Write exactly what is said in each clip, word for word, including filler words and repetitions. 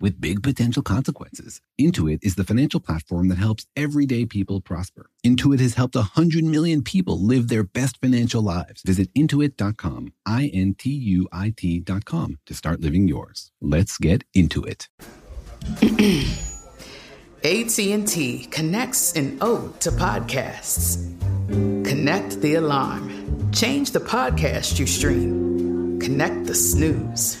with big potential consequences. Intuit is the financial platform that helps everyday people prosper. Intuit has helped one hundred million people live their best financial lives. Visit intuit dot com, I N T U I T dot com, to start living yours. Let's get into it. A T and T connects an ode to podcasts. Connect the alarm. Change the podcast you stream. Connect the snooze.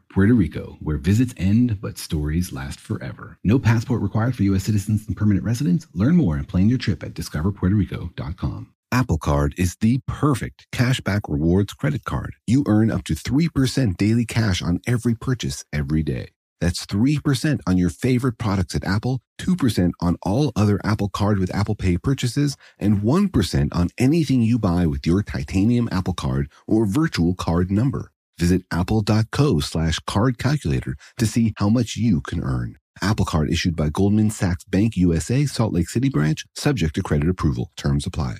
Puerto Rico, where visits end, but stories last forever. No passport required for U S citizens and permanent residents. Learn more and plan your trip at discover puerto rico dot com. Apple Card is the perfect cashback rewards credit card. You earn up to three percent daily cash on every purchase every day. That's three percent on your favorite products at Apple, two percent on all other Apple Card with Apple Pay purchases, and one percent on anything you buy with your titanium Apple Card or virtual card number. Visit apple.co slash card calculator to see how much you can earn. Apple Card issued by Goldman Sachs Bank U S A, Salt Lake City branch, subject to credit approval. Terms apply.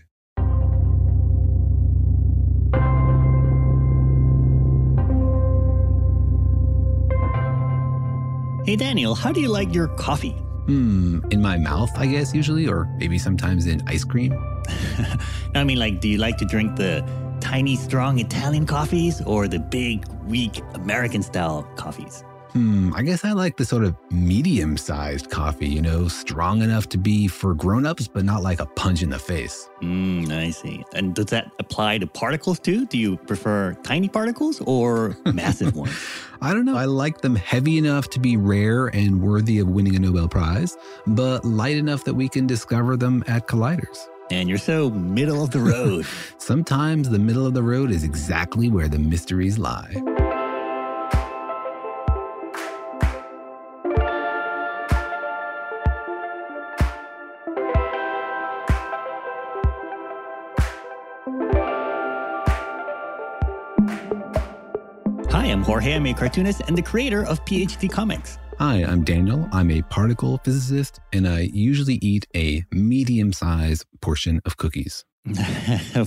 Hey, Daniel, how do you like your coffee? Hmm, in my mouth, I guess, usually, or maybe sometimes in ice cream. I mean, like, do you like to drink the tiny, strong Italian coffees or the big, weak American-style coffees? Hmm, I guess I like the sort of medium-sized coffee, you know, strong enough to be for grown-ups, but not like a punch in the face. Hmm, I see. And does that apply to particles, too? Do you prefer tiny particles or massive ones? I don't know. I like them heavy enough to be rare and worthy of winning a Nobel Prize, but light enough that we can discover them at colliders. And you're so middle of the road. Sometimes the middle of the road is exactly where the mysteries lie. I'm Jorge, I'm a cartoonist and the creator of P H D Comics. Hi, I'm Daniel. I'm a particle physicist, and I usually eat a medium-sized portion of cookies.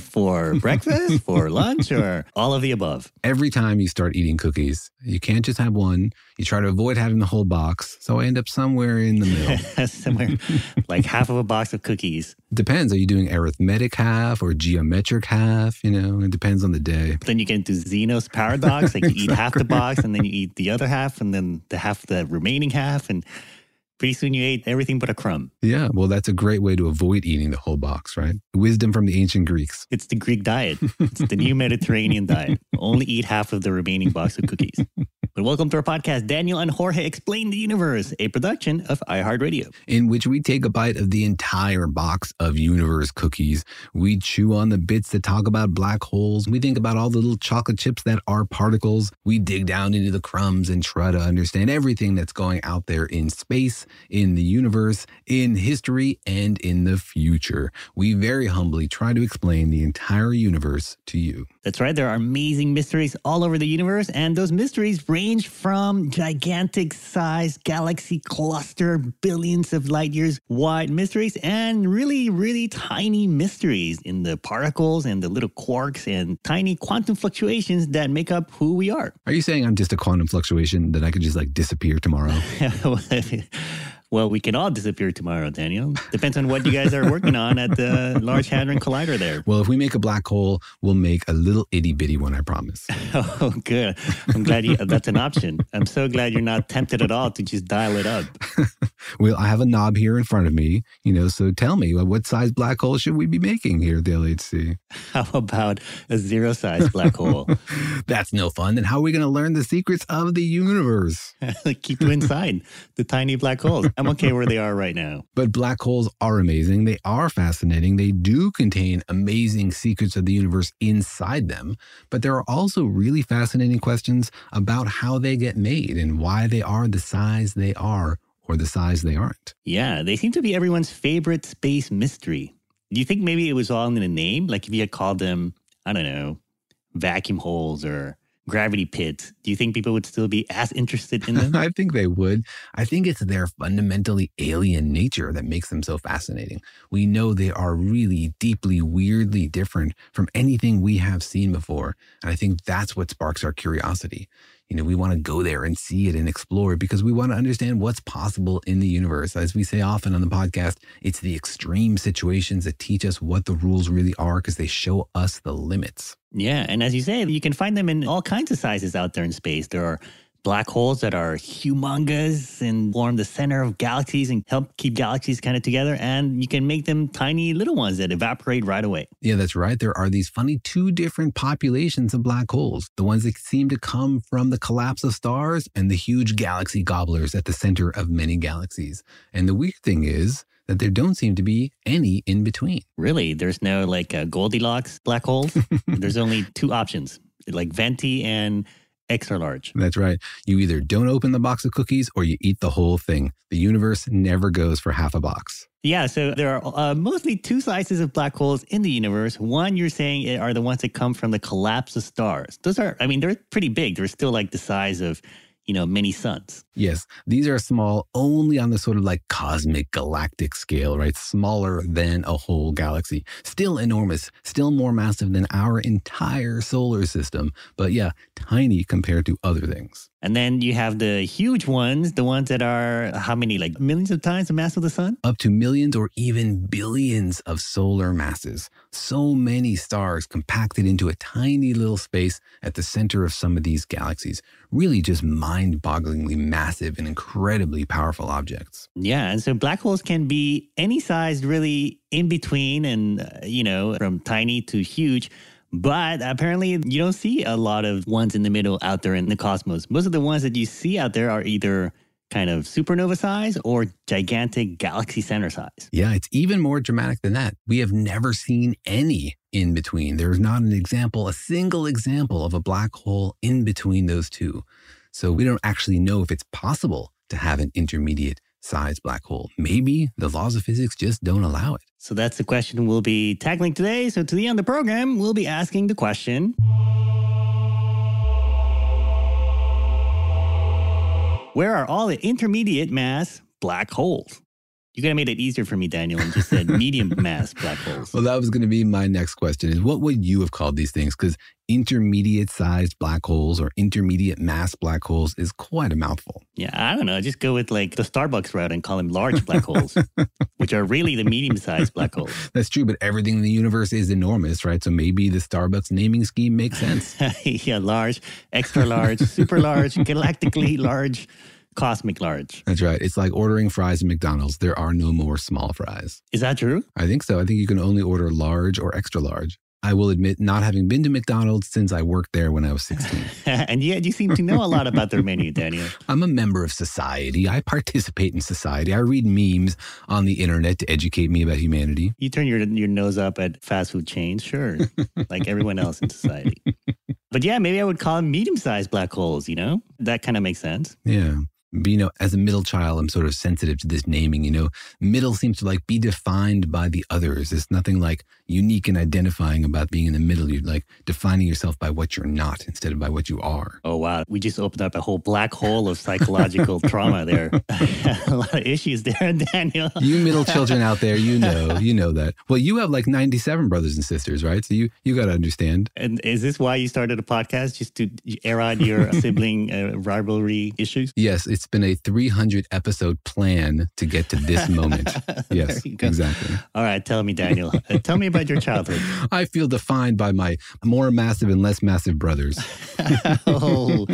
For breakfast, for lunch, or all of the above? Every time you start eating cookies, you can't just have one. You try to avoid having the whole box, so I end up somewhere in the middle. Somewhere like half of a box of cookies. Depends. Are you doing arithmetic half or geometric half? You know, it depends on the day. Then you get into Zeno's paradox. Like you exactly. Eat half the box and then you eat the other half and then the half, the remaining half. And pretty soon you ate everything but a crumb. Yeah. Well, that's a great way to avoid eating the whole box, right? Wisdom from the ancient Greeks. It's the Greek diet. It's the new Mediterranean diet. Only eat half of the remaining box of cookies. But welcome to our podcast, Daniel and Jorge Explain the Universe, a production of iHeartRadio. In which we take a bite of the entire box of universe cookies. We chew on the bits that talk about black holes. We think about all the little chocolate chips that are particles. We dig down into the crumbs and try to understand everything that's going out there in space, in the universe, in history, and in the future. We very humbly try to explain the entire universe to you. That's right. There are amazing mysteries all over the universe, and those mysteries range range from gigantic-sized galaxy cluster, billions of light years wide mysteries, and really, really tiny mysteries in the particles and the little quarks and tiny quantum fluctuations that make up who we are. Are you saying I'm just a quantum fluctuation that I could just like disappear tomorrow? Well, we can all disappear tomorrow, Daniel. Depends on what you guys are working on at the Large Hadron Collider there. Well, if we make a black hole, we'll make a little itty-bitty one, I promise. Oh, good. I'm glad you, that's an option. I'm so glad you're not tempted at all to just dial it up. Well, I have a knob here in front of me, you know, so tell me, what size black hole should we be making here at the L H C? How about a zero-size black hole? That's no fun. Then how are we going to learn the secrets of the universe? Keep you inside the tiny black holes. I'm okay where they are right now. But black holes are amazing. They are fascinating. They do contain amazing secrets of the universe inside them. But there are also really fascinating questions about how they get made and why they are the size they are or the size they aren't. Yeah, they seem to be everyone's favorite space mystery. Do you think maybe it was all in a name? Like if you had called them, I don't know, vacuum holes or gravity pits, do you think people would still be as interested in them? I think they would. I think it's their fundamentally alien nature that makes them so fascinating. We know they are really deeply, weirdly different from anything we have seen before. And I think that's what sparks our curiosity. You know, we want to go there and see it and explore it because we want to understand what's possible in the universe. As we say often on the podcast, it's the extreme situations that teach us what the rules really are because they show us the limits. Yeah. And as you say, you can find them in all kinds of sizes out there in space. There are black holes that are humongous and form the center of galaxies and help keep galaxies kind of together. And you can make them tiny little ones that evaporate right away. Yeah, that's right. There are these funny two different populations of black holes. The ones that seem to come from the collapse of stars and the huge galaxy gobblers at the center of many galaxies. And the weird thing is that there don't seem to be any in between. Really? There's no like uh, Goldilocks black holes? There's only two options, like venti and extra large. That's right. You either don't open the box of cookies or you eat the whole thing. The universe never goes for half a box. Yeah, so there are uh, mostly two sizes of black holes in the universe. One, you're saying, are the ones that come from the collapse of stars. Those are, I mean, they're pretty big. They're still like the size of, you know, many suns. Yes, these are small only on the sort of like cosmic galactic scale, right? Smaller than a whole galaxy. Still enormous, still more massive than our entire solar system. But yeah, tiny compared to other things. And then you have the huge ones, the ones that are how many, like millions of times the mass of the sun? Up to millions or even billions of solar masses. So many stars compacted into a tiny little space at the center of some of these galaxies. Really just mind-bogglingly massive and incredibly powerful objects. Yeah, and so black holes can be any size really in between and, uh, you know, from tiny to huge. But apparently you don't see a lot of ones in the middle out there in the cosmos. Most of the ones that you see out there are either kind of supernova size or gigantic galaxy center size. Yeah, it's even more dramatic than that. We have never seen any in between. There's not an example, a single example of a black hole in between those two. So we don't actually know if it's possible to have an intermediate size black hole. Maybe the laws of physics just don't allow it. So that's the question we'll be tackling today. So to the end of the program, we'll be asking the question, where are all the intermediate mass black holes? You could have made it easier for me, Daniel, and just said medium mass black holes. Well, that was going to be my next question is what would you have called these things? Because intermediate sized black holes or intermediate mass black holes is quite a mouthful. Yeah, I don't know. Just go with like the Starbucks route and call them large black holes, which are really the medium sized black holes. That's true. But everything in the universe is enormous, right? So maybe the Starbucks naming scheme makes sense. Yeah, large, extra large, super large, galactically large. Cosmic large. That's right. It's like ordering fries at McDonald's. There are no more small fries. Is that true? I think so. I think you can only order large or extra large. I will admit not having been to McDonald's since I worked there when I was sixteen. And yet you seem to know a lot about their menu, Daniel. I'm a member of society. I participate in society. I read memes on the internet to educate me about humanity. You turn your, your nose up at fast food chains, sure, like everyone else in society. But yeah, maybe I would call them medium-sized black holes, you know? That kind of makes sense. Yeah. you know, as a middle child, I'm sort of sensitive to this naming, you know, middle seems to like be defined by the others. There's nothing like unique and identifying about being in the middle. You're like defining yourself by what you're not instead of by what you are. Oh, wow. We just opened up a whole black hole of psychological trauma there. A lot of issues there, Daniel. You middle children out there, you know, you know that. Well, you have like ninety-seven brothers and sisters, right? So you, you got to understand. And is this why you started a podcast, just to air out your sibling uh, rivalry issues? Yes, it's It's been a three hundred episode plan to get to this moment. Yes, exactly. All right. Tell me, Daniel. Uh, tell me about your childhood. I feel defined by my more massive and less massive brothers. Oh,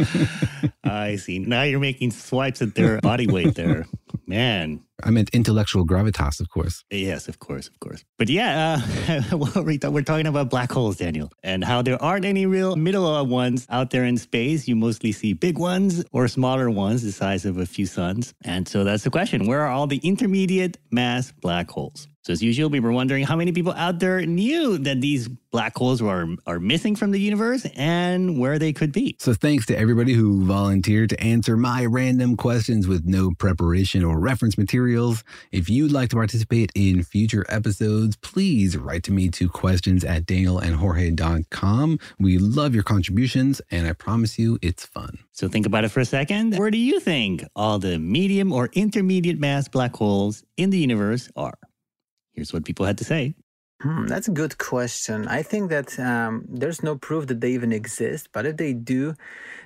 I see. Now you're making swipes at their body weight there. Man. I meant intellectual gravitas, of course. Yes, of course, of course. But yeah, uh, we're talking about black holes, Daniel, and how there aren't any real middle ones out there in space. You mostly see big ones or smaller ones the size of a few suns. And so that's the question. Where are all the intermediate mass black holes? So as usual, we were wondering how many people out there knew that these black holes were are missing from the universe and where they could be. So thanks to everybody who volunteered to answer my random questions with no preparation or reference materials. If you'd like to participate in future episodes, please write to me to questions at daniel and jorge dot com. We love your contributions, and I promise you it's fun. So think about it for a second. Where do you think all the medium or intermediate mass black holes in the universe are? Here's what people had to say. Hmm, that's a good question. I think that um, there's no proof that they even exist, but if they do,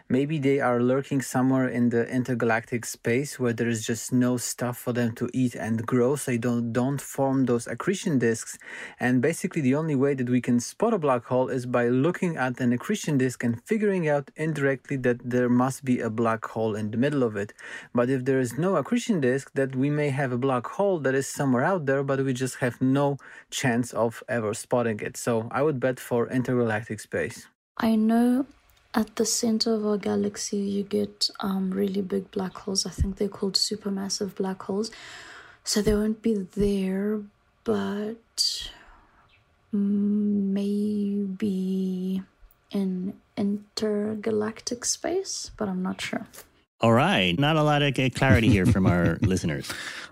maybe they are lurking somewhere in the intergalactic space where there is just no stuff for them to eat and grow, so they don't, don't form those accretion disks. And basically the only way that we can spot a black hole is by looking at an accretion disk and figuring out indirectly that there must be a black hole in the middle of it. But if there is no accretion disk, that we may have a black hole that is somewhere out there, but we just have no chance of Of ever spotting it. So I would bet for intergalactic space. I know at the center of our galaxy you get um, really big black holes. I think they're called supermassive black holes. So they won't be there, but maybe in intergalactic space, but I'm not sure. All right. Not a lot of clarity here from our listeners.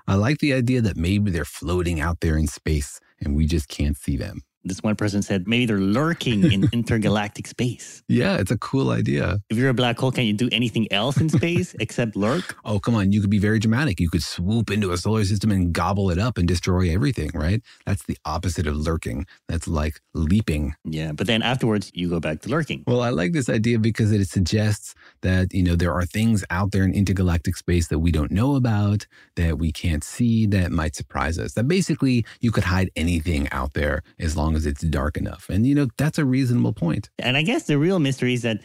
I like the idea that maybe they're floating out there in space and we just can't see them. This one person said maybe they're lurking in intergalactic space. Yeah, it's a cool idea. If you're a black hole, can you do anything else in space except lurk? Oh, come on. You could be very dramatic. You could swoop into a solar system and gobble it up and destroy everything, right? That's the opposite of lurking. That's like leaping. Yeah, but then afterwards, you go back to lurking. Well, I like this idea because it suggests that, you know, there are things out there in intergalactic space that we don't know about, that we can't see, that might surprise us. That basically, you could hide anything out there as long as it's dark enough. And, you know, that's a reasonable point. And I guess the real mystery is that,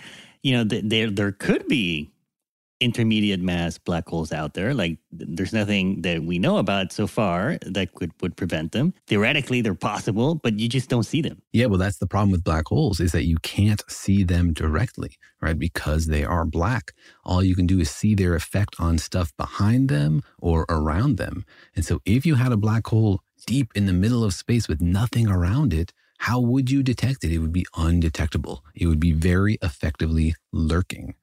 you know, th- there there could be intermediate mass black holes out there. Like, th- there's nothing that we know about so far that could would prevent them. Theoretically, they're possible, but you just don't see them. Yeah, well, that's the problem with black holes is that you can't see them directly, right? Because they are black. All you can do is see their effect on stuff behind them or around them. And so if you had a black hole deep in the middle of space with nothing around it, how would you detect it? It would be undetectable. It would be very effectively lurking.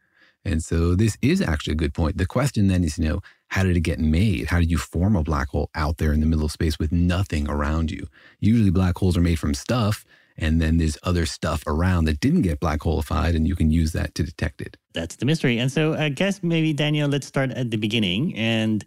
And so this is actually a good point. The question then is, you know, how did it get made? How did you form a black hole out there in the middle of space with nothing around you? Usually black holes are made from stuff, and then there's other stuff around that didn't get black hole-ified, and you can use that to detect it. That's the mystery. And so I guess maybe, Daniel, let's start at the beginning and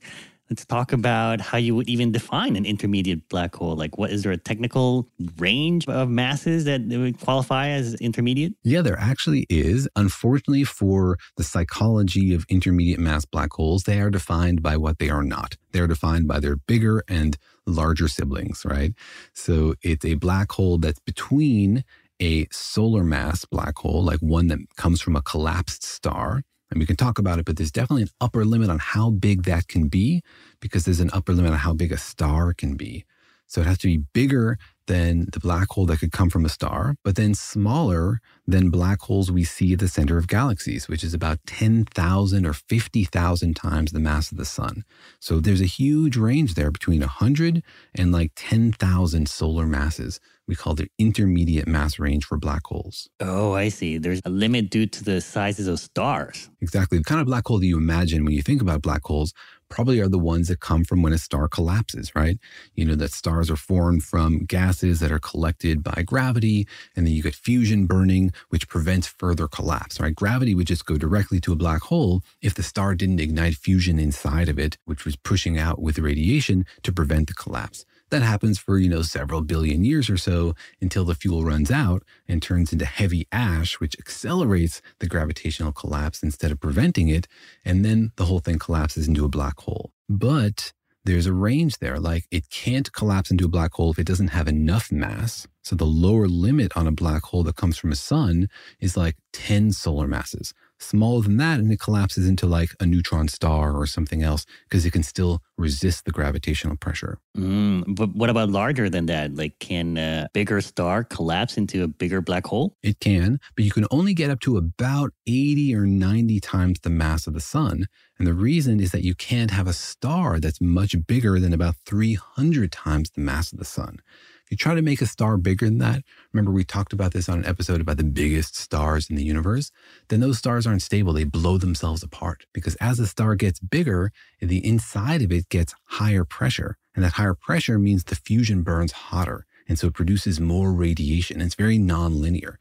let's talk about how you would even define an intermediate black hole. Like, what is there a technical range of masses that would qualify as intermediate? Yeah, there actually is. Unfortunately, for the psychology of intermediate mass black holes, they are defined by what they are not. They're defined by their bigger and larger siblings, right? So it's a black hole that's between a solar mass black hole, like one that comes from a collapsed star. And we can talk about it, but there's definitely an upper limit on how big that can be because there's an upper limit on how big a star can be. So it has to be bigger than the black hole that could come from a star, but then smaller than black holes we see at the center of galaxies, which is about ten thousand or fifty thousand times the mass of the sun. So there's a huge range there between one hundred and like ten thousand solar masses. We call the intermediate mass range for black holes. Oh, I see. There's a limit due to the sizes of stars. Exactly. The kind of black hole that you imagine when you think about black holes probably are the ones that come from when a star collapses, right? You know, that stars are formed from gases that are collected by gravity, and then you get fusion burning, which prevents further collapse, right? Gravity would just go directly to a black hole if the star didn't ignite fusion inside of it, which was pushing out with radiation to prevent the collapse. That happens for, you know, several billion years or so until the fuel runs out and turns into heavy ash, which accelerates the gravitational collapse instead of preventing it. And then the whole thing collapses into a black hole. But there's a range there, like it can't collapse into a black hole if it doesn't have enough mass. So the lower limit on a black hole that comes from a sun is like ten solar masses. Smaller than that, and it collapses into like a neutron star or something else because it can still resist the gravitational pressure. Mm, but what about larger than that? Like, can a bigger star collapse into a bigger black hole? It can, but you can only get up to about eighty or ninety times the mass of the sun. And the reason is that you can't have a star that's much bigger than about three hundred times the mass of the sun. If you try to make a star bigger than that, remember we talked about this on an episode about the biggest stars in the universe, then those stars aren't stable. They blow themselves apart because as a star gets bigger, the inside of it gets higher pressure. And that higher pressure means the fusion burns hotter. And so it produces more radiation. It's very nonlinear.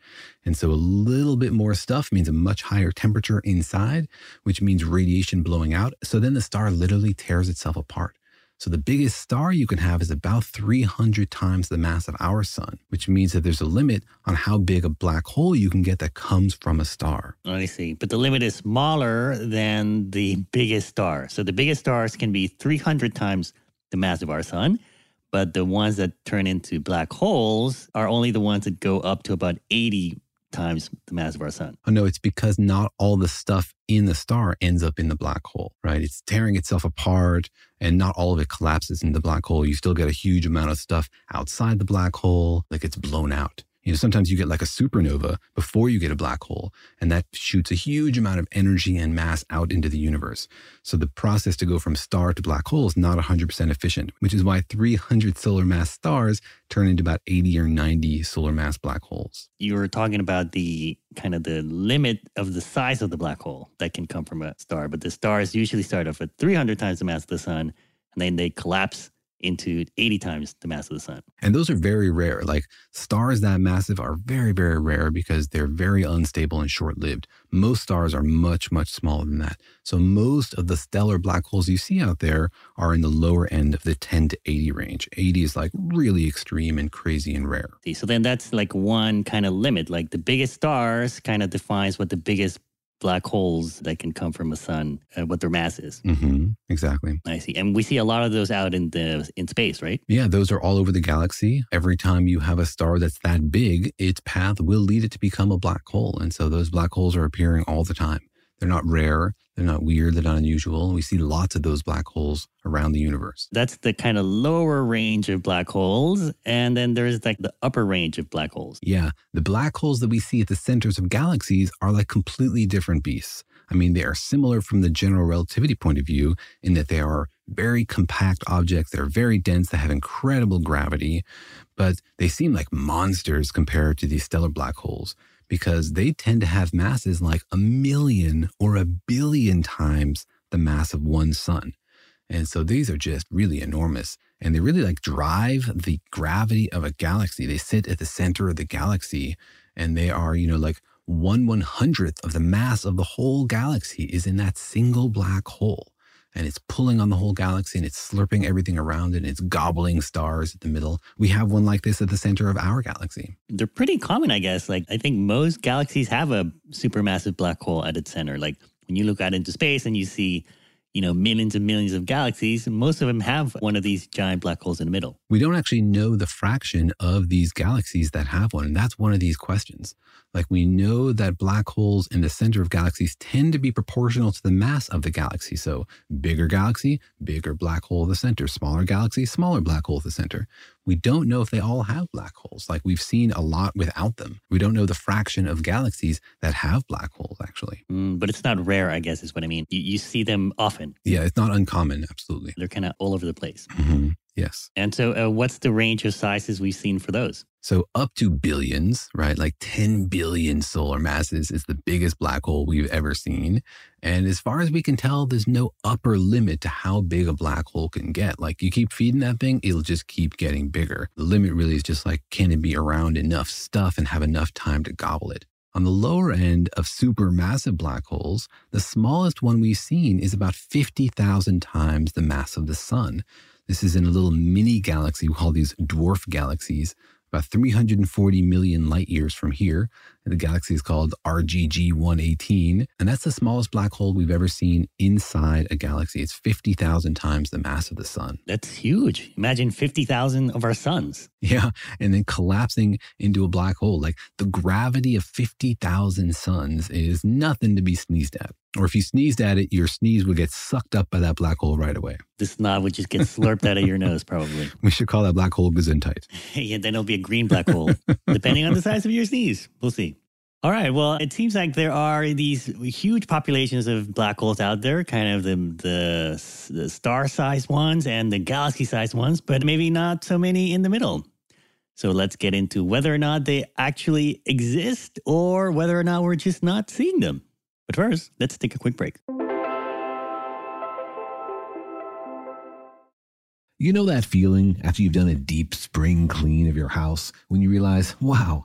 And so a little bit more stuff means a much higher temperature inside, which means radiation blowing out. So then the star literally tears itself apart. So the biggest star you can have is about three hundred times the mass of our sun, which means that there's a limit on how big a black hole you can get that comes from a star. I see. But the limit is smaller than the biggest star. So the biggest stars can be three hundred times the mass of our sun, but the ones that turn into black holes are only the ones that go up to about eighty times the mass of our sun. Oh, no, it's because not all the stuff in the star ends up in the black hole, right? It's tearing itself apart and not all of it collapses into the black hole. You still get a huge amount of stuff outside the black hole that gets blown out. You know, sometimes you get like a supernova before you get a black hole, and that shoots a huge amount of energy and mass out into the universe. So the process to go from star to black hole is not one hundred percent efficient, which is why three hundred solar mass stars turn into about eighty or ninety solar mass black holes. You were talking about the kind of the limit of the size of the black hole that can come from a star, but the stars usually start off at three hundred times the mass of the sun, and then they collapse into eighty times the mass of the sun. And those are very rare. Like stars that massive are very, very rare because they're very unstable and short-lived. Most stars are much, much smaller than that. So most of the stellar black holes you see out there are in the lower end of the ten to eighty range. eighty is like really extreme and crazy and rare. So then that's like one kind of limit. Like the biggest stars kind of defines what the biggest black holes that can come from a sun, uh, what their mass is. Mm-hmm, exactly. I see. And we see a lot of those out in the in space, right? Yeah, those are all over the galaxy. Every time you have a star that's that big, its path will lead it to become a black hole. And so those black holes are appearing all the time. They're not rare. They're not weird. They're not unusual. We see lots of those black holes around the universe. That's the kind of lower range of black holes. And then there's like the upper range of black holes. Yeah. The black holes that we see at the centers of galaxies are like completely different beasts. I mean, they are similar from the general relativity point of view in that they are very compact objects. They're very dense. They have incredible gravity, but they seem like monsters compared to these stellar black holes, because they tend to have masses like a million or a billion times the mass of one sun. And so these are just really enormous. And they really like drive the gravity of a galaxy. They sit at the center of the galaxy, and they are, you know, like one one hundredth of the mass of the whole galaxy is in that single black hole. And it's pulling on the whole galaxy, and it's slurping everything around it, and it's gobbling stars at the middle. We have one like this at the center of our galaxy. They're pretty common, I guess. Like, I think most galaxies have a supermassive black hole at its center. Like, when you look out into space and you see, you know, millions and millions of galaxies, most of them have one of these giant black holes in the middle. We don't actually know the fraction of these galaxies that have one. And that's one of these questions. Like, we know that black holes in the center of galaxies tend to be proportional to the mass of the galaxy. So bigger galaxy, bigger black hole at the center. Smaller galaxy, smaller black hole at the center. We don't know if they all have black holes. Like, we've seen a lot without them. We don't know the fraction of galaxies that have black holes, actually. Mm, but it's not rare, I guess, is what I mean. You, you see them often. Yeah, it's not uncommon, absolutely. They're kind of all over the place. Mm-hmm. Yes. And so uh, what's the range of sizes we've seen for those? So up to billions, right? Like ten billion solar masses is the biggest black hole we've ever seen. And as far as we can tell, there's no upper limit to how big a black hole can get. Like, you keep feeding that thing, it'll just keep getting bigger. The limit really is just like, can it be around enough stuff and have enough time to gobble it? On the lower end of supermassive black holes, the smallest one we've seen is about fifty thousand times the mass of the sun. This is in a little mini galaxy. We call these dwarf galaxies, about three hundred forty million light years from here. And the galaxy is called R G G one eighteen. And that's the smallest black hole we've ever seen inside a galaxy. It's fifty thousand times the mass of the sun. That's huge. Imagine fifty thousand of our suns. Yeah. And then collapsing into a black hole. Like, the gravity of fifty thousand suns is nothing to be sneezed at. Or if you sneezed at it, your sneeze would get sucked up by that black hole right away. The snot would just get slurped out of your nose, probably. We should call that black hole Gesundheit. Yeah, then it'll be a green black hole, depending on the size of your sneeze. We'll see. All right. Well, it seems like there are these huge populations of black holes out there, kind of the, the, the star-sized ones and the galaxy-sized ones, but maybe not so many in the middle. So let's get into whether or not they actually exist or whether or not we're just not seeing them. But first, let's take a quick break. You know that feeling after you've done a deep spring clean of your house when you realize, wow,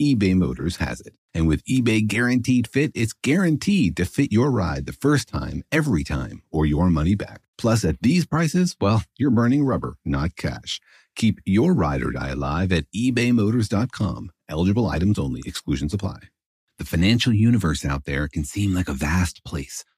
eBay Motors has it. And with eBay Guaranteed Fit, it's guaranteed to fit your ride the first time, every time, or your money back. Plus, at these prices, well, you're burning rubber, not cash. Keep your ride or die alive at ebay motors dot com. Eligible items only. Exclusions apply. The financial universe out there can seem like a vast place,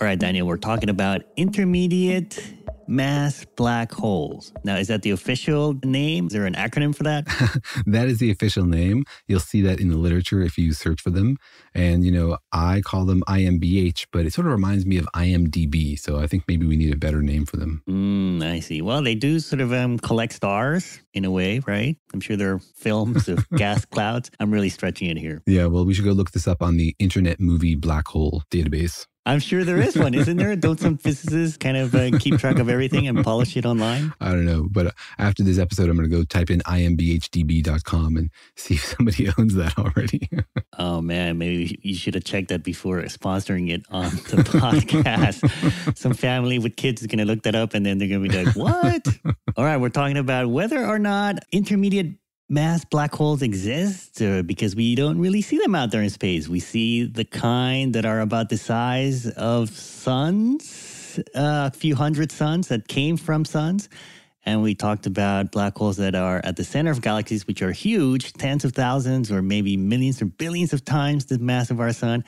All right, Daniel, we're talking about intermediate mass black holes. Now, is that the official name? Is there an acronym for that? That is the official name. You'll see that in the literature if you search for them. And, you know, I call them I M B H, but it sort of reminds me of I M D B. So I think maybe we need a better name for them. Mm, I see. Well, they do sort of um, collect stars in a way, right? I'm sure there are films of gas clouds. I'm really stretching it here. Yeah, well, we should go look this up on the Internet Movie Black Hole Database. I'm sure there is one, isn't there? Don't some physicists kind of uh, keep track of everything and polish it online? I don't know. But after this episode, I'm going to go type in I M B H D B dot com and see if somebody owns that already. Oh, man. Maybe you should have checked that before sponsoring it on the podcast. Some family with kids is going to look that up and then they're going to be like, what? All right. We're talking about whether or not intermediate mass black holes exist uh, because we don't really see them out there in space. We see the kind that are about the size of suns, uh, a few hundred suns that came from suns. And we talked about black holes that are at the center of galaxies, which are huge, tens of thousands or maybe millions or billions of times the mass of our sun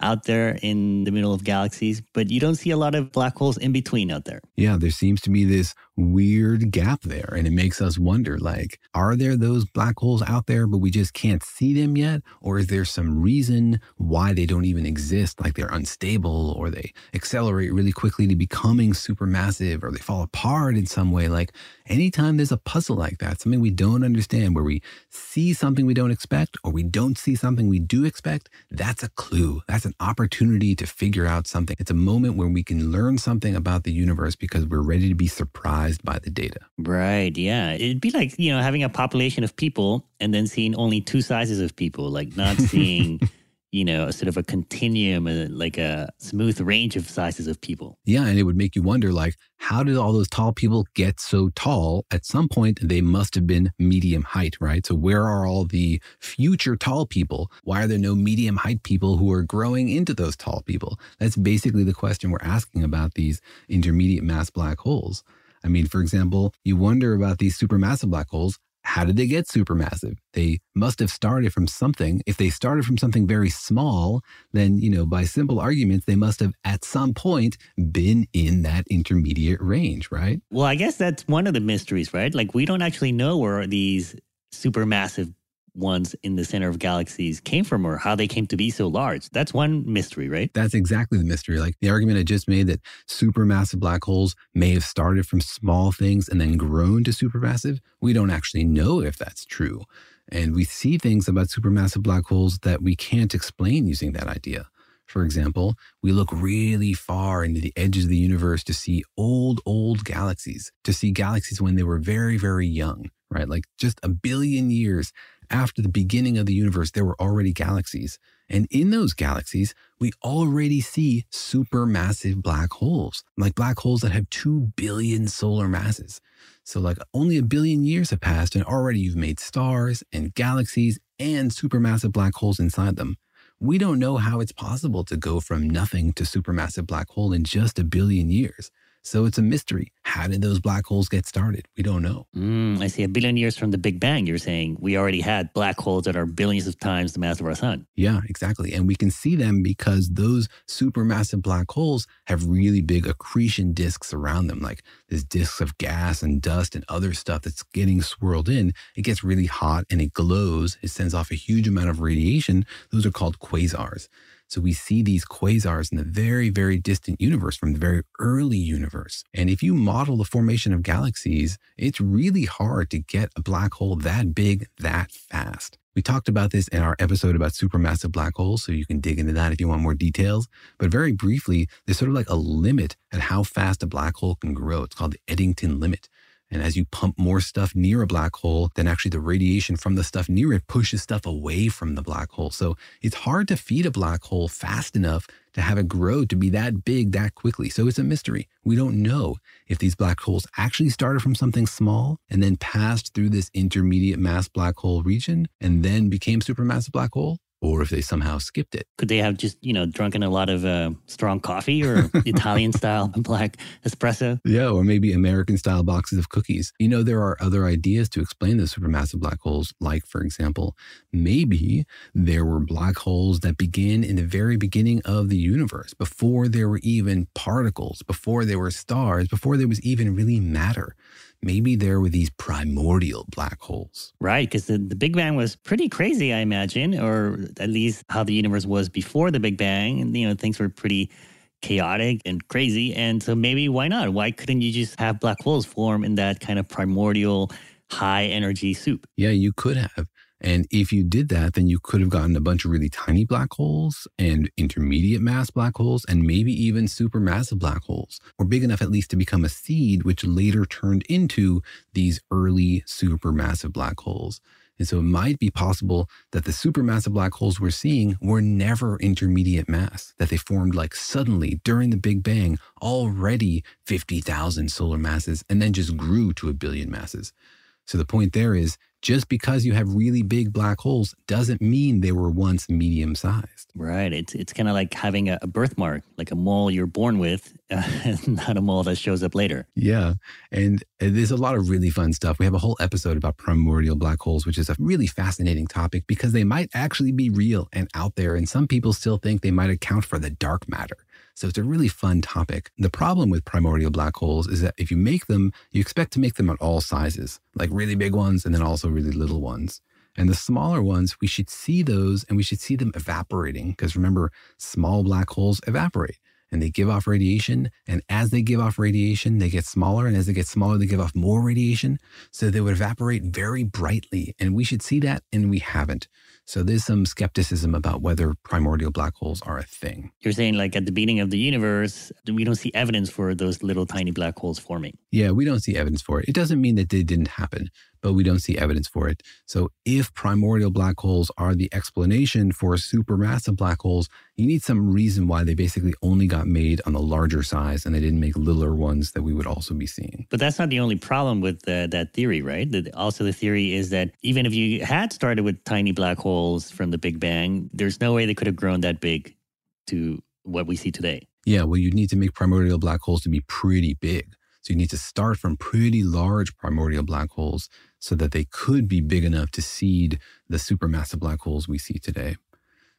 out there in the middle of galaxies. But you don't see a lot of black holes in between out there. Yeah, there seems to be this weird gap there. And it makes us wonder, like, are there those black holes out there, but we just can't see them yet? Or is there some reason why they don't even exist? Like they're unstable or they accelerate really quickly to becoming supermassive or they fall apart in some way. Like anytime there's a puzzle like that, something we don't understand where we see something we don't expect or we don't see something we do expect, that's a clue. That's an opportunity to figure out something. It's a moment where we can learn something about the universe because we're ready to be surprised by the data. Right, yeah. It'd be like, you know, having a population of people and then seeing only two sizes of people, like not seeing, you know, sort of a continuum, like a smooth range of sizes of people. Yeah, and it would make you wonder, like, how did all those tall people get so tall? At some point, they must have been medium height, right? So where are all the future tall people? Why are there no medium height people who are growing into those tall people? That's basically the question we're asking about these intermediate mass black holes. I mean, for example, you wonder about these supermassive black holes. How did they get supermassive? They must have started from something. If they started from something very small, then, you know, by simple arguments, they must have at some point been in that intermediate range, right? Well, I guess that's one of the mysteries, right? Like we don't actually know where these supermassive ones in the center of galaxies came from or how they came to be so large. That's one mystery, right? That's exactly the mystery. Like the argument I just made that supermassive black holes may have started from small things and then grown to supermassive, we don't actually know if that's true. And we see things about supermassive black holes that we can't explain using that idea. For example, we look really far into the edges of the universe to see old, old galaxies, to see galaxies when they were very, very young, right? Like just a billion years after the beginning of the universe, there were already galaxies. And in those galaxies, we already see supermassive black holes, like black holes that have two billion solar masses. So like only a billion years have passed and already you've made stars and galaxies and supermassive black holes inside them. We don't know how it's possible to go from nothing to supermassive black hole in just a billion years. So it's a mystery. How did those black holes get started? We don't know. Mm, I see. A billion years from the Big Bang, you're saying we already had black holes that are billions of times the mass of our sun. Yeah, exactly. And we can see them because those supermassive black holes have really big accretion disks around them. Like there's disks of gas and dust and other stuff that's getting swirled in. It gets really hot and it glows. It sends off a huge amount of radiation. Those are called quasars. So we see these quasars in the very, very distant universe from the very early universe. And if you model the formation of galaxies, it's really hard to get a black hole that big that fast. We talked about this in our episode about supermassive black holes, so you can dig into that if you want more details. But very briefly, there's sort of like a limit at how fast a black hole can grow. It's called the Eddington limit. And as you pump more stuff near a black hole, then actually the radiation from the stuff near it pushes stuff away from the black hole. So it's hard to feed a black hole fast enough to have it grow to be that big that quickly. So it's a mystery. We don't know if these black holes actually started from something small and then passed through this intermediate mass black hole region and then became supermassive black hole. or if they somehow skipped it. Could they have just, you know, drunken a lot of uh, strong coffee or Italian-style black espresso? Yeah, or maybe American-style boxes of cookies. You know, there are other ideas to explain the supermassive black holes. Like, for example, maybe there were black holes that began in the very beginning of the universe, before there were even particles, before there were stars, before there was even really matter. Maybe there were these primordial black holes. Right, because the, the Big Bang was pretty crazy, I imagine, or at least how the universe was before the Big Bang. And, you know, things were pretty chaotic and crazy. And so maybe why not? Why couldn't you just have black holes form in that kind of primordial, high-energy soup? Yeah, you could have. And if you did that, then you could have gotten a bunch of really tiny black holes and intermediate mass black holes and maybe even supermassive black holes, or big enough at least to become a seed, which later turned into these early supermassive black holes. And so it might be possible that the supermassive black holes we're seeing were never intermediate mass, that they formed like suddenly during the Big Bang, already fifty thousand solar masses, and then just grew to a billion masses. So the point there is, just because you have really big black holes doesn't mean they were once medium-sized. Right. It's it's kind of like having a, a birthmark, like a mole you're born with, uh, not a mole that shows up later. Yeah. And there's a lot of really fun stuff. We have a whole episode about primordial black holes, which is a really fascinating topic because they might actually be real and out there. And some people still think they might account for the dark matter. So it's a really fun topic. The problem with primordial black holes is that if you make them, you expect to make them at all sizes, like really big ones and then also really little ones. And the smaller ones, we should see those and we should see them evaporating because remember, small black holes evaporate and they give off radiation. And as they give off radiation, they get smaller. And as they get smaller, they give off more radiation. So they would evaporate very brightly. And we should see that, and we haven't. So there's some skepticism about whether primordial black holes are a thing. You're saying like at the beginning of the universe, we don't see evidence for those little tiny black holes forming. Yeah, we don't see evidence for it. It doesn't mean that they didn't happen, but we don't see evidence for it. So if primordial black holes are the explanation for supermassive black holes, you need some reason why they basically only got made on the larger size and they didn't make littler ones that we would also be seeing. But that's not the only problem with uh, that theory, right? That also the theory is that even if you had started with tiny black holes from the Big Bang, there's no way they could have grown that big to what we see today. Yeah, well, you'd need to make primordial black holes to be pretty big. So you need to start from pretty large primordial black holes so that they could be big enough to seed the supermassive black holes we see today.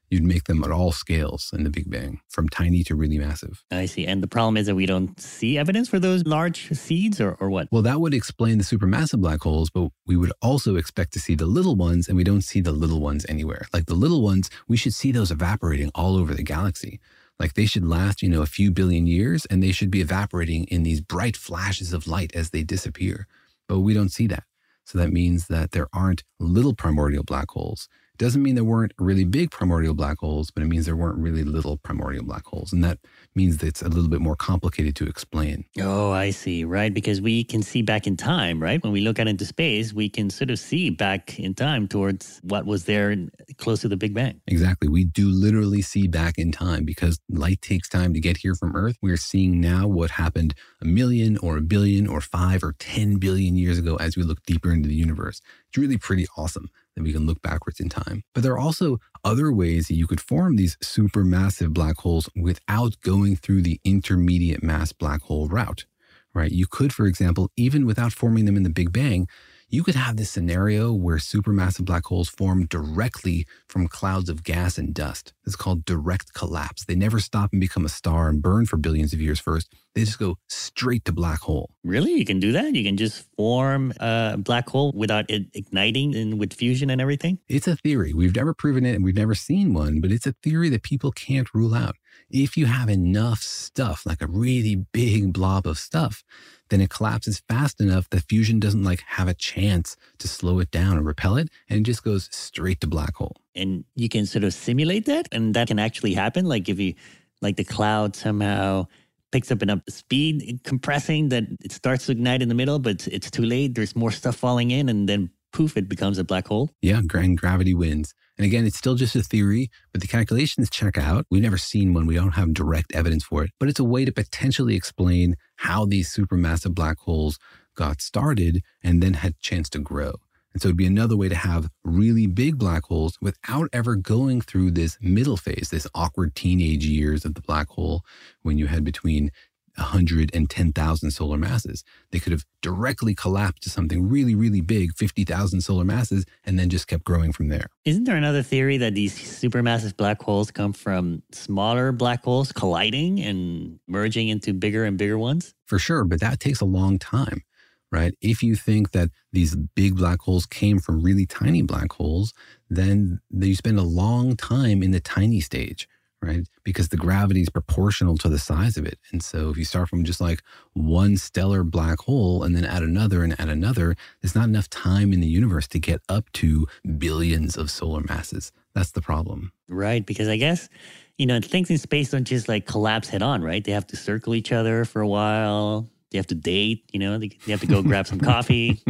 You'd make them at all scales in the Big Bang, from tiny to really massive. I see. And the problem is that we don't see evidence for those large seeds or, or what? Well, that would explain the supermassive black holes, but we would also expect to see the little ones, and we don't see the little ones anywhere. Like the little ones, we should see those evaporating all over the galaxy. Like they should last, you know, a few billion years, and they should be evaporating in these bright flashes of light as they disappear. But we don't see that. So that means that there aren't little primordial black holes. Doesn't mean there weren't really big primordial black holes, but it means there weren't really little primordial black holes. And that means that it's a little bit more complicated to explain. Oh, I see. Right. Because we can see back in time, right? When we look out into space, we can sort of see back in time towards what was there close to the Big Bang. Exactly. We do literally see back in time because light takes time to get here from Earth. We're seeing now what happened a million or a billion or five or ten billion years ago as we look deeper into the universe. It's really pretty awesome that we can look backwards in time. But there are also other ways that you could form these supermassive black holes without going through the intermediate mass black hole route, right? You could, for example, even without forming them in the Big Bang, you could have this scenario where supermassive black holes form directly from clouds of gas and dust. It's called direct collapse. They never stop and become a star and burn for billions of years first. They just go straight to black hole. Really? You can do that? You can just form a black hole without it igniting and with fusion and everything? It's a theory. We've never proven it and we've never seen one, but it's a theory that people can't rule out. If you have enough stuff, like a really big blob of stuff, then it collapses fast enough that fusion doesn't like have a chance to slow it down or repel it, and it just goes straight to black hole. And you can sort of simulate that, and that can actually happen. Like if you, like the cloud somehow picks up enough speed, compressing that it starts to ignite in the middle, but it's too late. There's more stuff falling in, and then poof, it becomes a black hole. Yeah, and gravity wins. And again, it's still just a theory, but the calculations check out. We've never seen one. We don't have direct evidence for it, but it's a way to potentially explain how these supermassive black holes got started and then had a chance to grow. And so it'd be another way to have really big black holes without ever going through this middle phase, this awkward teenage years of the black hole when you had between one hundred and ten thousand solar masses. They could have directly collapsed to something really, really big, fifty thousand solar masses, and then just kept growing from there. Isn't there another theory that these supermassive black holes come from smaller black holes colliding and merging into bigger and bigger ones? For sure, but that takes a long time, right? If you think that these big black holes came from really tiny black holes, then you spend a long time in the tiny stage, right? Because the gravity is proportional to the size of it. And so if you start from just like one stellar black hole and then add another and add another, there's not enough time in the universe to get up to billions of solar masses. That's the problem. Right. Because I guess, you know, things in space don't just like collapse head on, right? They have to circle each other for a while. They have to date, you know, they have to go grab some coffee,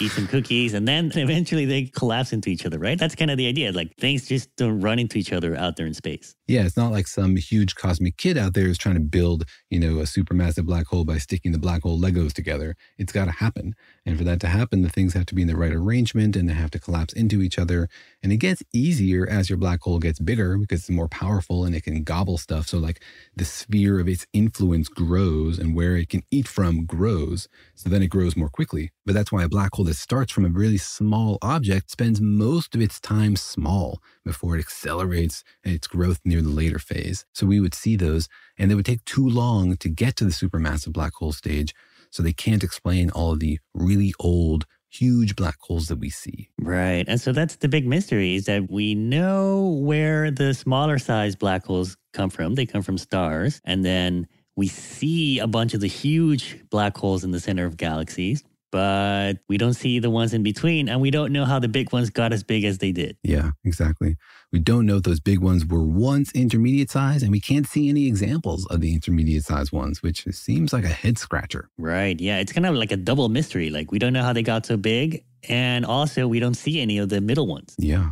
eat some cookies, and then eventually they collapse into each other, right? That's kind of the idea. Like things just don't run into each other out there in space. Yeah, it's not like some huge cosmic kid out there is trying to build, you know, a supermassive black hole by sticking the black hole Legos together. It's got to happen. And for that to happen, the things have to be in the right arrangement and they have to collapse into each other. And it gets easier as your black hole gets bigger because it's more powerful and it can gobble stuff. So like the sphere of its influence grows and where it can eat from grows. So then it grows more quickly. But that's why a black hole that starts from a really small object spends most of its time small before it accelerates its growth near the later phase. So we would see those and they would take too long to get to the supermassive black hole stage. So they can't explain all of the really old, huge black holes that we see. Right. And so that's the big mystery is that we know where the smaller size black holes come from. They come from stars. And then we see a bunch of the huge black holes in the center of galaxies, but we don't see the ones in between, and we don't know how the big ones got as big as they did. Yeah, exactly. We don't know if those big ones were once intermediate size, and we can't see any examples of the intermediate size ones, which seems like a head scratcher. Right, yeah. It's kind of like a double mystery. Like, we don't know how they got so big, and also we don't see any of the middle ones. Yeah,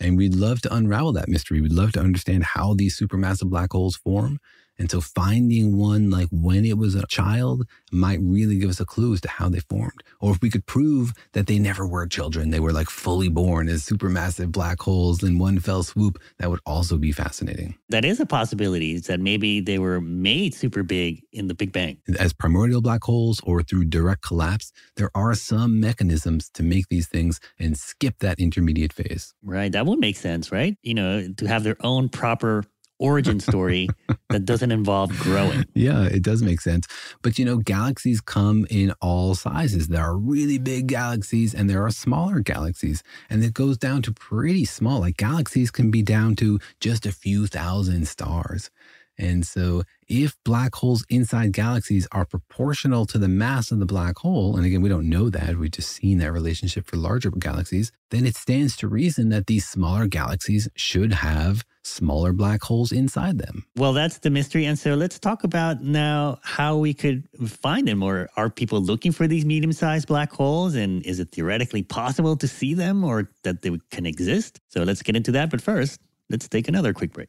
and we'd love to unravel that mystery. We'd love to understand how these supermassive black holes form. And so finding one like when it was a child might really give us a clue as to how they formed. Or if we could prove that they never were children, they were like fully born as supermassive black holes in one fell swoop, that would also be fascinating. That is a possibility, is that maybe they were made super big in the Big Bang. As primordial black holes or through direct collapse, there are some mechanisms to make these things and skip that intermediate phase. Right. That would make sense, right? You know, to have their own proper origin story that doesn't involve growing. Yeah, it does make sense. But, you know, galaxies come in all sizes. There are really big galaxies and there are smaller galaxies. And it goes down to pretty small. Like galaxies can be down to just a few thousand stars. And so if black holes inside galaxies are proportional to the mass of the black hole, and again, we don't know that, we've just seen that relationship for larger galaxies, then it stands to reason that these smaller galaxies should have smaller black holes inside them. Well, that's the mystery. And so let's talk about now how we could find them, or are people looking for these medium-sized black holes? And is it theoretically possible to see them or that they can exist? So let's get into that. But first, let's take another quick break.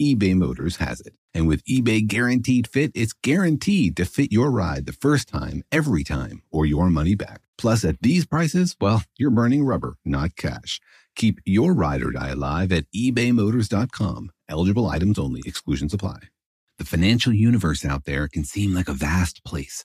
eBay Motors has it. And with eBay Guaranteed Fit, it's guaranteed to fit your ride the first time, every time, or your money back. Plus, at these prices, well, you're burning rubber, not cash. Keep your ride or die alive at ebay motors dot com. Eligible items only. Exclusions apply. The financial universe out there can seem like a vast place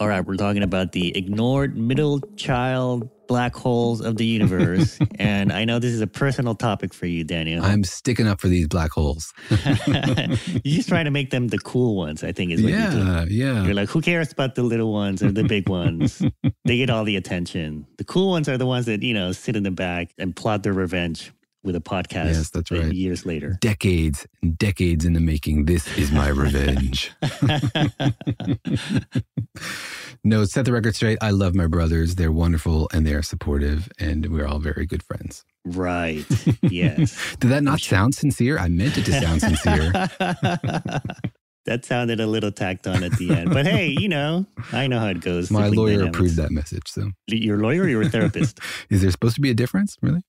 All right, we're talking about the ignored middle child black holes of the universe. And I know this is a personal topic for you, Daniel. I'm sticking up for these black holes. You're just trying to make them the cool ones, I think is what yeah, you do. Yeah, yeah. You're like, who cares about the little ones or the big ones? They get all the attention. The cool ones are the ones that, you know, sit in the back and plot their revenge with a podcast. Yes, that's right. Years later. Decades, decades in the making. This is my revenge. No, set the record straight. I love my brothers. They're wonderful and they are supportive and we're all very good friends. Right. Yes. Did that not sure. sound sincere? I meant it to sound sincere. That sounded a little tacked on at the end. But hey, you know, I know how it goes. My lawyer dynamics. Approved that message. So, your lawyer or your therapist? Is there supposed to be a difference, really?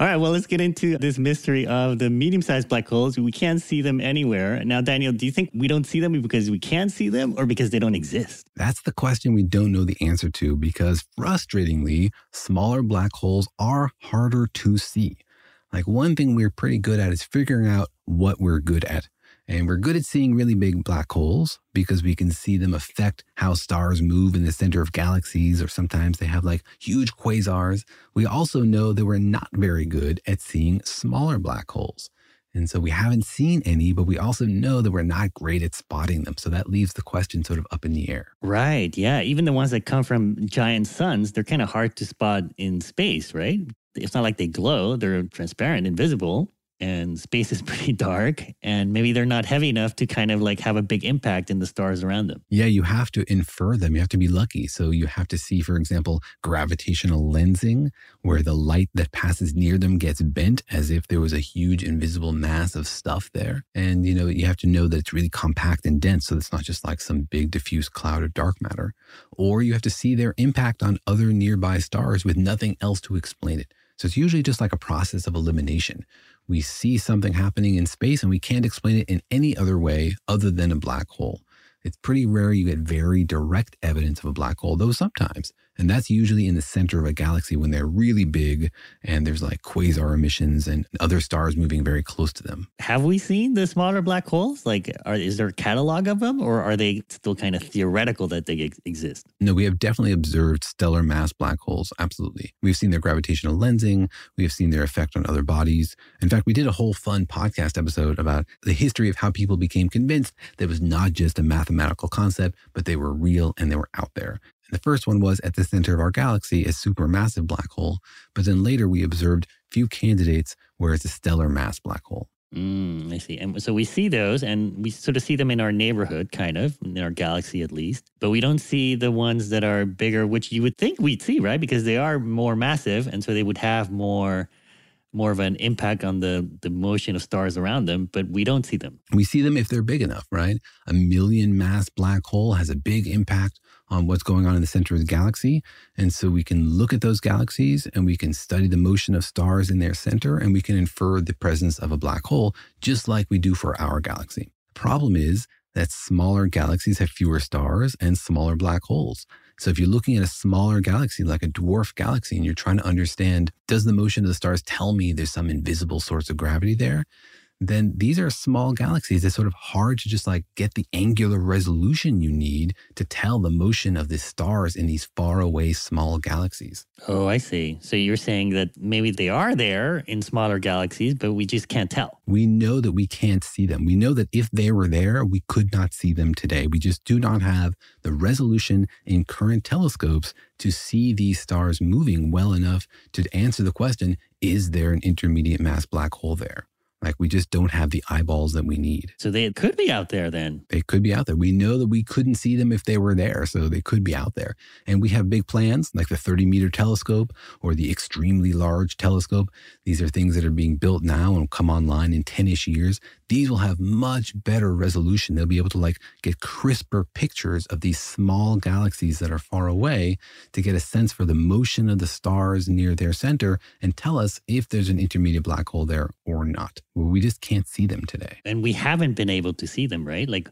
All right, well, let's get into this mystery of the medium-sized black holes. We can't see them anywhere. Now, Daniel, do you think we don't see them because we can't see them or because they don't exist? That's the question we don't know the answer to because, frustratingly, smaller black holes are harder to see. Like, one thing we're pretty good at is figuring out what we're good at. And we're good at seeing really big black holes because we can see them affect how stars move in the center of galaxies, or sometimes they have like huge quasars. We also know that we're not very good at seeing smaller black holes. And so we haven't seen any, but we also know that we're not great at spotting them. So that leaves the question sort of up in the air. Right. Yeah. Even the ones that come from giant suns, they're kind of hard to spot in space, right? It's not like they glow. They're transparent, invisible. And space is pretty dark, and maybe they're not heavy enough to kind of like have a big impact in the stars around them. Yeah, you have to infer them. You have to be lucky. So you have to see, for example, gravitational lensing, where the light that passes near them gets bent as if there was a huge invisible mass of stuff there. And, you know, you have to know that it's really compact and dense, so it's not just like some big diffuse cloud of dark matter. Or you have to see their impact on other nearby stars with nothing else to explain it. So it's usually just like a process of elimination. We see something happening in space and we can't explain it in any other way other than a black hole. It's pretty rare you get very direct evidence of a black hole, though sometimes And that's usually in the center of a galaxy when they're really big and there's like quasar emissions and other stars moving very close to them. Have we seen the smaller black holes? Like, are, is there a catalog of them, or are they still kind of theoretical that they ex- exist? No, we have definitely observed stellar mass black holes. Absolutely. We've seen their gravitational lensing. We have seen their effect on other bodies. In fact, we did a whole fun podcast episode about the history of how people became convinced that it was not just a mathematical concept, but they were real and they were out there. The first one was at the center of our galaxy, a supermassive black hole. But then later we observed few candidates where it's a stellar mass black hole. Mm, I see. And so we see those, and we sort of see them in our neighborhood, kind of, in our galaxy at least. But we don't see the ones that are bigger, which you would think we'd see, right? Because they are more massive, and so they would have more... more of an impact on the, the motion of stars around them, but we don't see them. We see them if they're big enough, right? A million mass black hole has a big impact on what's going on in the center of the galaxy. And so we can look at those galaxies and we can study the motion of stars in their center, and we can infer the presence of a black hole, just like we do for our galaxy. The problem is that smaller galaxies have fewer stars and smaller black holes. So if you're looking at a smaller galaxy, like a dwarf galaxy, and you're trying to understand, does the motion of the stars tell me there's some invisible source of gravity there? Then these are small galaxies. It's sort of hard to just like get the angular resolution you need to tell the motion of the stars in these faraway small galaxies. Oh, I see. So you're saying that maybe they are there in smaller galaxies, but we just can't tell. We know that we can't see them. We know that if they were there, we could not see them today. We just do not have the resolution in current telescopes to see these stars moving well enough to answer the question, is there an intermediate mass black hole there? Like, we just don't have the eyeballs that we need. So they could be out there then. They could be out there. We know that we couldn't see them if they were there, so they could be out there. And we have big plans, like the thirty-meter telescope or the extremely large telescope. These are things that are being built now and come online in ten-ish years. These will have much better resolution. They'll be able to, like, get crisper pictures of these small galaxies that are far away to get a sense for the motion of the stars near their center and tell us if there's an intermediate black hole there or not. We just can't see them today. And we haven't been able to see them, right? Like,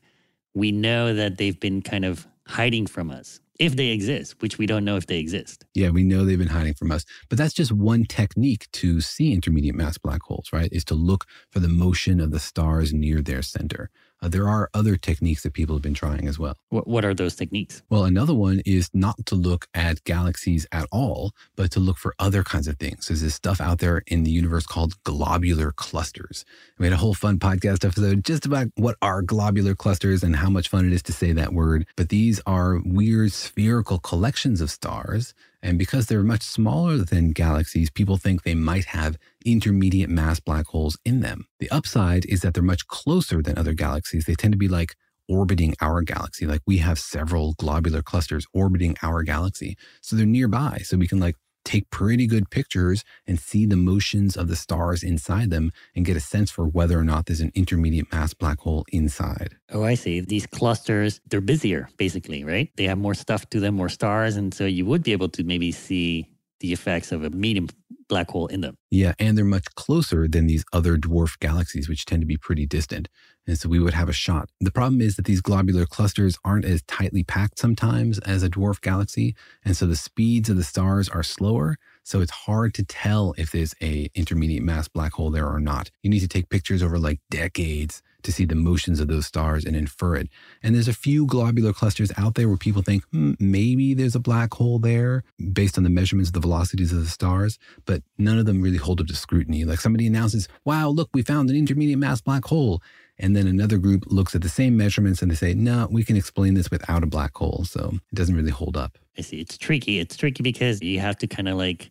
we know that they've been kind of hiding from us, if they exist, which we don't know if they exist. Yeah, we know they've been hiding from us. But that's just one technique to see intermediate mass black holes, right? Is to look for the motion of the stars near their center. Uh, there are other techniques that people have been trying as well. What, what are those techniques? Well, another one is not to look at galaxies at all, but to look for other kinds of things. There's this stuff out there in the universe called globular clusters. We had a whole fun podcast episode just about what are globular clusters and how much fun it is to say that word. But these are weird spherical collections of stars. And because they're much smaller than galaxies, people think they might have intermediate mass black holes in them. The upside is that they're much closer than other galaxies. They tend to be like orbiting our galaxy. Like, we have several globular clusters orbiting our galaxy. So they're nearby. So we can like take pretty good pictures and see the motions of the stars inside them and get a sense for whether or not there's an intermediate mass black hole inside. Oh, I see. These clusters, they're busier, basically, right? They have more stuff to them, more stars. And so you would be able to maybe see the effects of a medium black hole in them. Yeah, and they're much closer than these other dwarf galaxies, which tend to be pretty distant. And so we would have a shot. The problem is that these globular clusters aren't as tightly packed sometimes as a dwarf galaxy. And so the speeds of the stars are slower. So it's hard to tell if there's a intermediate mass black hole there or not. You need to take pictures over like decades to see the motions of those stars and infer it. And there's a few globular clusters out there where people think, hmm, maybe there's a black hole there based on the measurements of the velocities of the stars, but none of them really hold up to scrutiny. Like, somebody announces, wow, look, we found an intermediate mass black hole. And then another group looks at the same measurements and they say, no, we can explain this without a black hole. So it doesn't really hold up. I see. It's tricky. It's tricky because you have to kind of like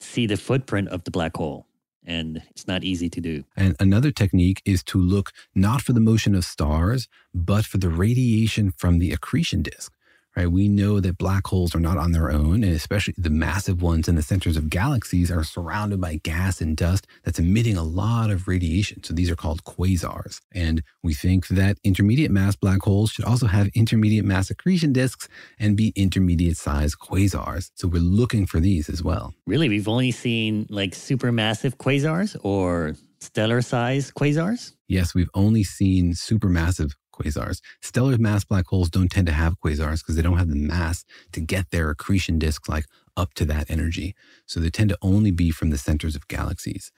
see the footprint of the black hole. And it's not easy to do. And another technique is to look not for the motion of stars, but for the radiation from the accretion disk. Right? We know that black holes are not on their own, and especially the massive ones in the centers of galaxies are surrounded by gas and dust that's emitting a lot of radiation. So these are called quasars. And we think that intermediate mass black holes should also have intermediate mass accretion disks and be intermediate sized quasars. So we're looking for these as well. Really? We've only seen like supermassive quasars or stellar sized quasars? Yes, we've only seen supermassive quasars. Stellar mass black holes don't tend to have quasars because they don't have the mass to get their accretion disks like up to that energy. So they tend to only be from the centers of galaxies.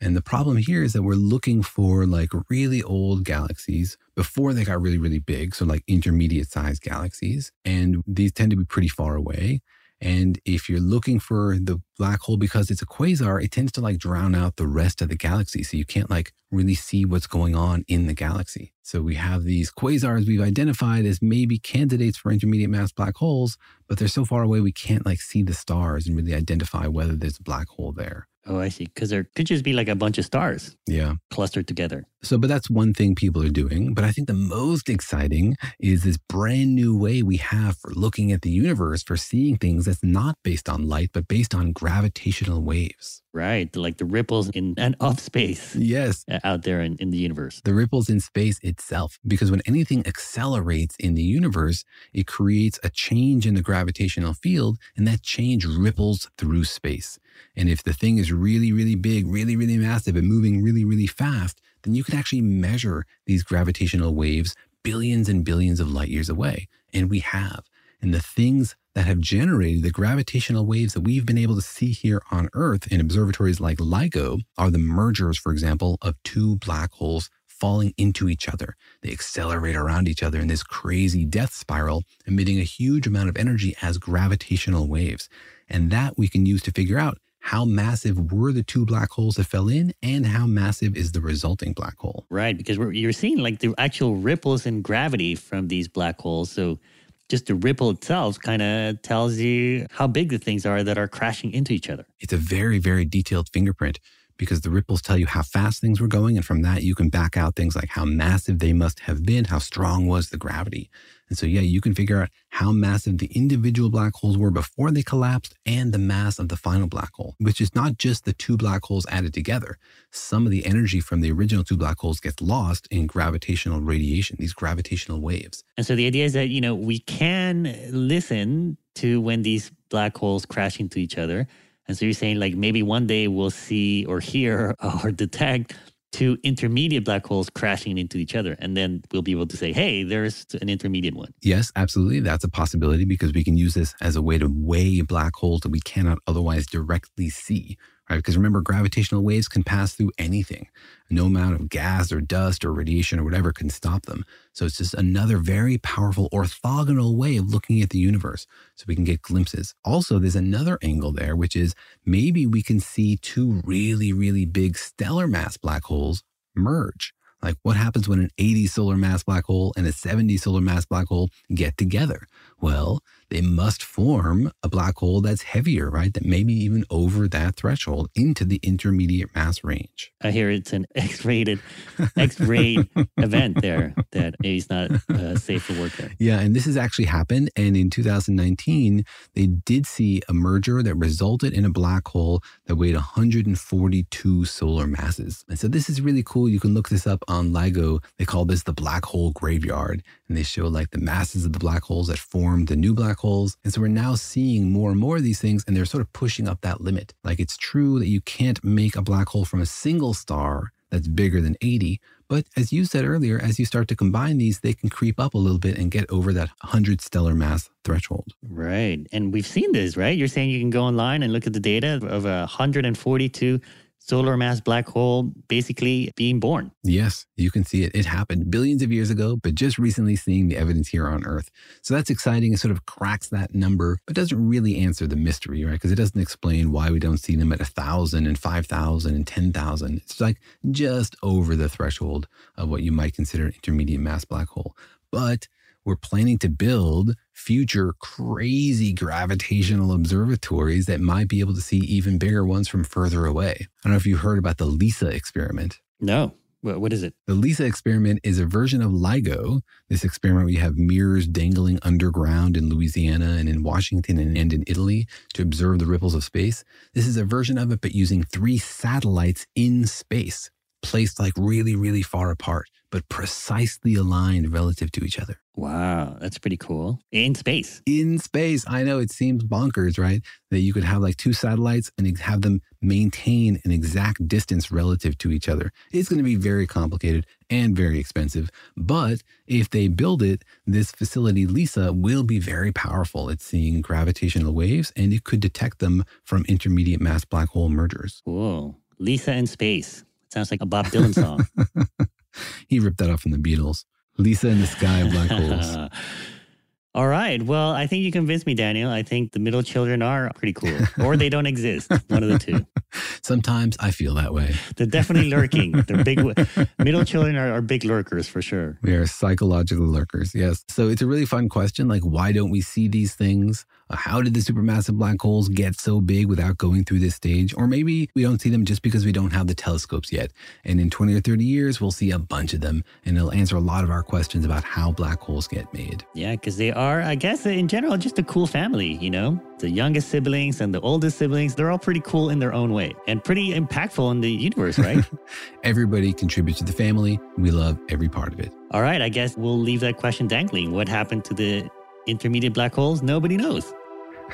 And the problem here is that we're looking for like really old galaxies before they got really, really big. So like intermediate sized galaxies. And these tend to be pretty far away. And if you're looking for the black hole because it's a quasar, it tends to like drown out the rest of the galaxy. So you can't like really see what's going on in the galaxy. So we have these quasars we've identified as maybe candidates for intermediate mass black holes, but they're so far away we can't like see the stars and really identify whether there's a black hole there. Oh, I see. Because there could just be like a bunch of stars. Yeah. Clustered together. So, but that's one thing people are doing. But I think the most exciting is this brand new way we have for looking at the universe, for seeing things that's not based on light, but based on gravitational waves. Right. Like the ripples in and of space. Yes. Out there in, in the universe. The ripples in space itself. Because when anything accelerates in the universe, it creates a change in the gravitational field, and that change ripples through space. And if the thing is really, really big, really, really massive and moving really, really fast, then you can actually measure these gravitational waves billions and billions of light years away. And we have. And the things that have generated the gravitational waves that we've been able to see here on Earth in observatories like LIGO are the mergers, for example, of two black holes falling into each other. They accelerate around each other in this crazy death spiral, emitting a huge amount of energy as gravitational waves. And that we can use to figure out how massive were the two black holes that fell in and how massive is the resulting black hole. Right, because we're, you're seeing like the actual ripples in gravity from these black holes. So just the ripple itself kind of tells you how big the things are that are crashing into each other. It's a very, very detailed fingerprint, because the ripples tell you how fast things were going. And from that, you can back out things like how massive they must have been, how strong was the gravity. And so, yeah, you can figure out how massive the individual black holes were before they collapsed and the mass of the final black hole, which is not just the two black holes added together. Some of the energy from the original two black holes gets lost in gravitational radiation, these gravitational waves. And so the idea is that, you know, we can listen to when these black holes crash into each other. And so you're saying like maybe one day we'll see or hear or detect two intermediate black holes crashing into each other. And then we'll be able to say, hey, there's an intermediate one. Yes, absolutely. That's a possibility, because we can use this as a way to weigh black holes that we cannot otherwise directly see. Right? Because remember, gravitational waves can pass through anything. No amount of gas or dust or radiation or whatever can stop them. So it's just another very powerful orthogonal way of looking at the universe, so we can get glimpses. Also, there's another angle there, which is maybe we can see two really, really big stellar mass black holes merge. Like what happens when an eighty solar mass black hole and a seventy solar mass black hole get together? Well, they must form a black hole that's heavier, right? That maybe even over that threshold into the intermediate mass range. I hear it's an X-rated, X-rayed event there that maybe it's not uh, safe to work at. Yeah, and this has actually happened. And in two thousand nineteen, they did see a merger that resulted in a black hole that weighed one hundred forty-two solar masses. And so this is really cool. You can look this up on LIGO. They call this the black hole graveyard. And they show like the masses of the black holes that formed the new black holes. And so we're now seeing more and more of these things, and they're sort of pushing up that limit. Like it's true that you can't make a black hole from a single star that's bigger than eighty. But as you said earlier, as you start to combine these, they can creep up a little bit and get over that one hundred stellar mass threshold. Right. And we've seen this, right? You're saying you can go online and look at the data of one hundred forty-two solar mass black hole basically being born. Yes, you can see it. It happened billions of years ago, but just recently seeing the evidence here on Earth. So that's exciting. It sort of cracks that number, but doesn't really answer the mystery, right? Because it doesn't explain why we don't see them at one thousand and five thousand and ten thousand. It's like just over the threshold of what you might consider an intermediate mass black hole. But we're planning to build future crazy gravitational observatories that might be able to see even bigger ones from further away. I don't know if you heard about the LISA experiment. No. What is it? The LISA experiment is a version of LIGO, this experiment where you have mirrors dangling underground in Louisiana and in Washington and in Italy to observe the ripples of space. This is a version of it, but using three satellites in space, placed like really, really far apart, but precisely aligned relative to each other. Wow, that's pretty cool. In space. In space. I know it seems bonkers, right? That you could have like two satellites and have them maintain an exact distance relative to each other. It's going to be very complicated and very expensive. But if they build it, this facility, LISA, will be very powerful at seeing gravitational waves, and it could detect them from intermediate mass black hole mergers. Whoa, LISA in space. Sounds like a Bob Dylan song. He ripped that off from the Beatles. LISA in the Sky of Black Holes. All right. Well, I think you convinced me, Daniel. I think the middle children are pretty cool. Or they don't exist. One of the two. Sometimes I feel that way. They're definitely lurking. They're big. Middle children are, are big lurkers for sure. We are psychological lurkers. Yes. So it's a really fun question. Like, why don't we see these things? How did the supermassive black holes get so big without going through this stage? Or maybe we don't see them just because we don't have the telescopes yet. And in twenty or thirty years, we'll see a bunch of them. And it'll answer a lot of our questions about how black holes get made. Yeah, because they are, I guess, in general, just a cool family, you know? The youngest siblings and the oldest siblings, they're all pretty cool in their own way and pretty impactful in the universe, right? Everybody contributes to the family. We love every part of it. All right, I guess we'll leave that question dangling. What happened to the intermediate black holes? Nobody knows.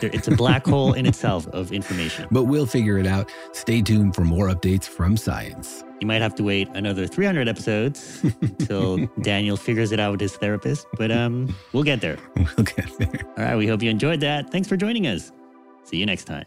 It's a black hole in itself of information. But we'll figure it out. Stay tuned for more updates from science. You might have to wait another three hundred episodes until Daniel figures it out with his therapist. But um, we'll get there. We'll get there. All right. We hope you enjoyed that. Thanks for joining us. See you next time.